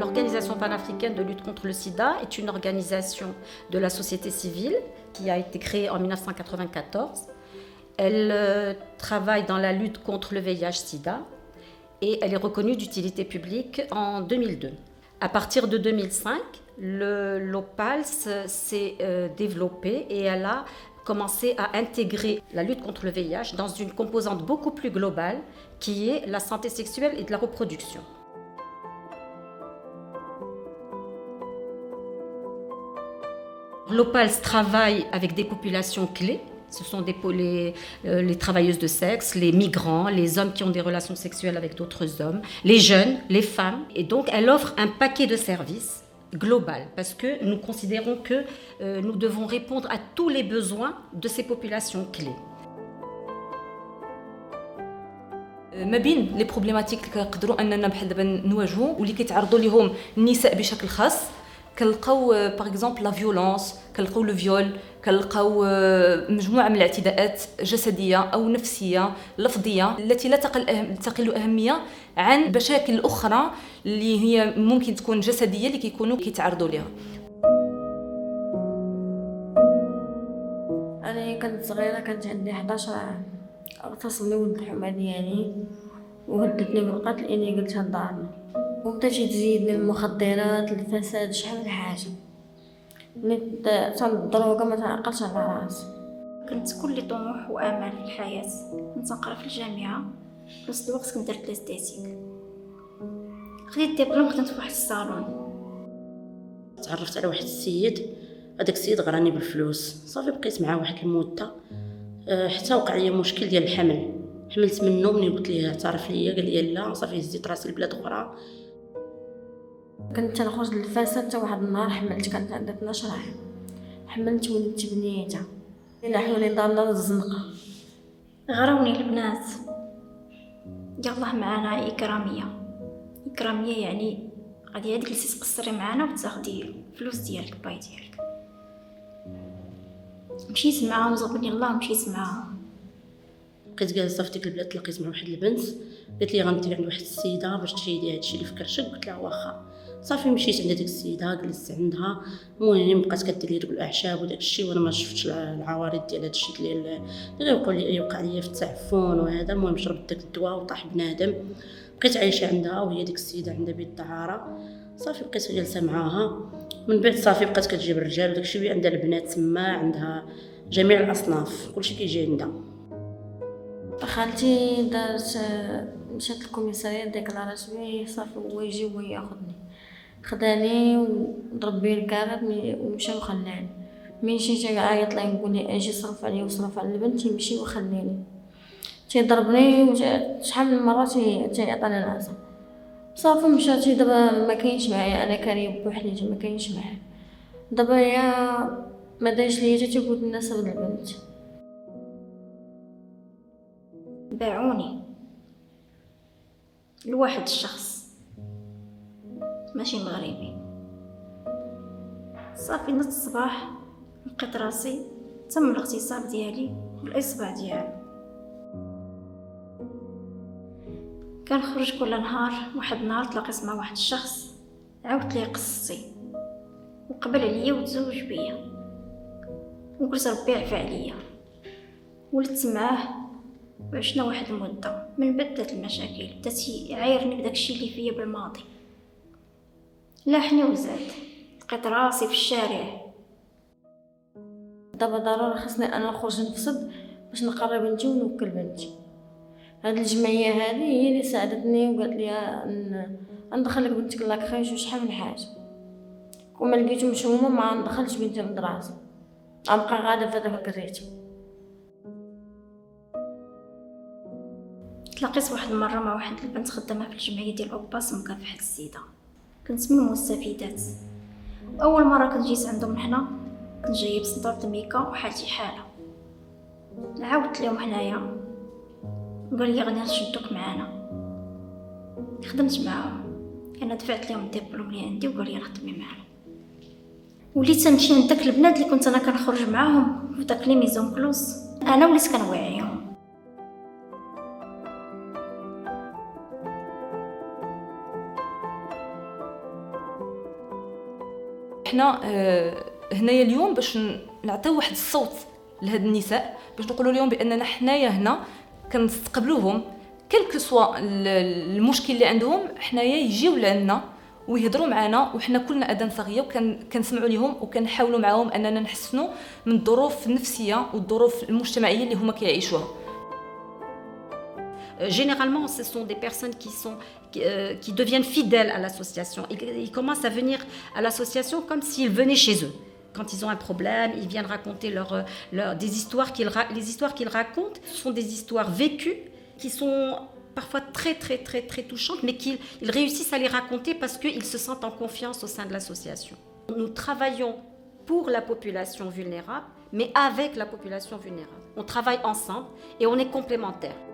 L'Organisation panafricaine de lutte contre le sida est une organisation de la société civile qui a été créée en 1994. Elle travaille dans la lutte contre le VIH/sida et elle est reconnue d'utilité publique en 2002. À partir de 2005, l'Opals s'est développée et elle a commencé à intégrer la lutte contre le VIH dans une composante beaucoup plus globale qui est la santé sexuelle et de la reproduction. L'Opals travaille avec des populations clés. Ce sont les travailleuses de sexe, les migrants, les hommes qui ont des relations sexuelles avec d'autres hommes, les jeunes, les femmes. Et donc, elle offre un paquet de services global parce que nous considérons que nous devons répondre à tous les besoins de ces populations clés. ما بين لي بروبليماتيك اللي كنقدروا اننا بحال دابا نواجهوا واللي كيتعرضوا ليهم النساء بشكل خاص كنلقاو باغ اكزومبل لا فيولونس كنلقاو لو فيول كنلقاو مجموعه من الاعتداءات جسديه او نفسيه لفظيه التي لا تقل اهميه عن مشاكل اخرى اللي هي ممكن تكون جسديه اللي كيكونوا كيتعرضوا ليها. انا كنت صغيره كانت عندي 11 عام اغتصبني ولد الحمى ديالي وهددني بالقتل اني قلت هضرني وبدات تزيدني المخدرات الفساد شحال من حاجه نت تنضروكه ما تعقلش على راسي. كنت كل طموح وامال في الحياه كنت نقرا في الجامعه في نفس الوقت كنت درت الاستاتيك خديت دبلوم كنت في واحد الصالون تعرفت على واحد السيد هذاك السيد غراني بالفلوس صافي بقيت معاه واحد المده حتى وقع لي مشكل ديال الحمل حملت منه ملي قلت ليه اعترف ليا قال لي لا صافي هزيت راسي لبلاد اخرى. كنت تنخرج للفساد حتى واحد النهار حملت كانت عندها 12 عام حملت ولدت بنيتها لا حول ولا قوه الزنقه غراوني البنات يلاه معنا اكراميه يعني غادي هاديك اللي تقصري معنا وتاخدي الفلوس ديالك باي ديالك مشيت معاهم زبني الله مشيت معاهم بقيت جالسه في ديك البلاد لقيت مع واحد البنت قالت لي غندير عند واحد السيده باش تشيدي هادشي اللي في كرشك قلت لها واخا صافي مشيت عند ديك السيده جلست عندها المهم بقات كدير لي دوك الاعشاب وداك الشيء وانا ما شفتش العوارض ديال هادشي اللي غيقول لي وقع لي في التعفن وهذا المهم شربت داك الدواء وطاح بنادم بقيت عايشه عندها وهي ديك السيده عندها بيت الدعاره صافي بقيت جالسه معاها من بعد صافي بقات كتجيب الرجال وداك الشيء عندها البنات تما عندها جميع الاصناف كلشي كيجي عندها. خالتي دارت مشات للكوميساريه ديكلارات بيه صافي هو يجي هو ياخذني خداني وضرب بيه الكارت ومشى وخلاني من شي عيط لي نقول لي اجي صرف عليا وصرف على البنت يمشي وخلاني تيضربني شحال من مره تيعطيني العصا صافي مشات دابا ما كاينش معايا انا كريم بوحدي ما كاينش معايا دابا يا ما دايش ليا تيقول الناس على البنت باعوني لواحد الشخص ماشي مغربي صافي نص الصباح لقيت راسي تم الاغتصاب ديالي بالاصبع ديالي كنخرج كل نهار واحد النهار تلاقيت مع واحد الشخص عاودت لي قصتي وقبل عليا وتزوج بيا وقلت ربي يعفى عليا ولدت معاه وعشنا واحد المده من بدات المشاكل بدات يعايرني بداكشي اللي فيا بالماضي لاحني وزاد لقيت راسي في الشارع دابا ضروري خصني انا نخرج نفصد باش نقرب بنتي ونوكل بنتي. هاد الجمعيه هذه هي اللي ساعدتني وقالت لي ندخل لك بنتك لاكريج وشحال من حاجه وما لقيتهمش هما ما ندخلش بنتي للمدرسه غنبقى غاده في هذاك الريتم. تلاقيت واحد المره مع واحد البنت خدامه في الجمعيه ديال اوباس مكافحه السيده كنت من المستفيدات. اول مره كنت جيت عندهم حنا كنت جايه بصندوق دميكا وحالتي حاله عاودت لهم حنايا قال لي غادي نشدوك معانا خدمت معاهم انا دفعت لهم الدبلوم اللي عندي وقال لي راه طبي معاهم. وليت نمشي عند داك البنات اللي كنت انا كنخرج معاهم في داك لي ميزون كلوز، انا وليت كنوعيهم. حنا هنايا اليوم باش نعطيو واحد الصوت لهاد النساء، باش نقولوا لهم باننا حنايا هنا كنستقبلوهم كلك سوا المشكل اللي عندهم، حنايا يجيو لعنا ويهضروا معنا وحنا كلنا اذان صاغيه وكنسمعوا ليهم وكنحاولوا معاهم اننا نحسنوا من الظروف النفسيه والظروف المجتمعيه اللي هما كيعيشوها. Généralement, ce sont des personnes qui deviennent fidèles à l'association. Ils commencent à venir à l'association comme s'ils venaient chez eux. Quand ils ont un problème, ils viennent raconter des histoires les histoires qu'ils racontent. Ce sont des histoires vécues qui sont parfois très, très, très, très touchantes, mais qu'ils réussissent à les raconter parce qu'ils se sentent en confiance au sein de l'association. Nous travaillons pour la population vulnérable, mais avec la population vulnérable. On travaille ensemble et on est complémentaires.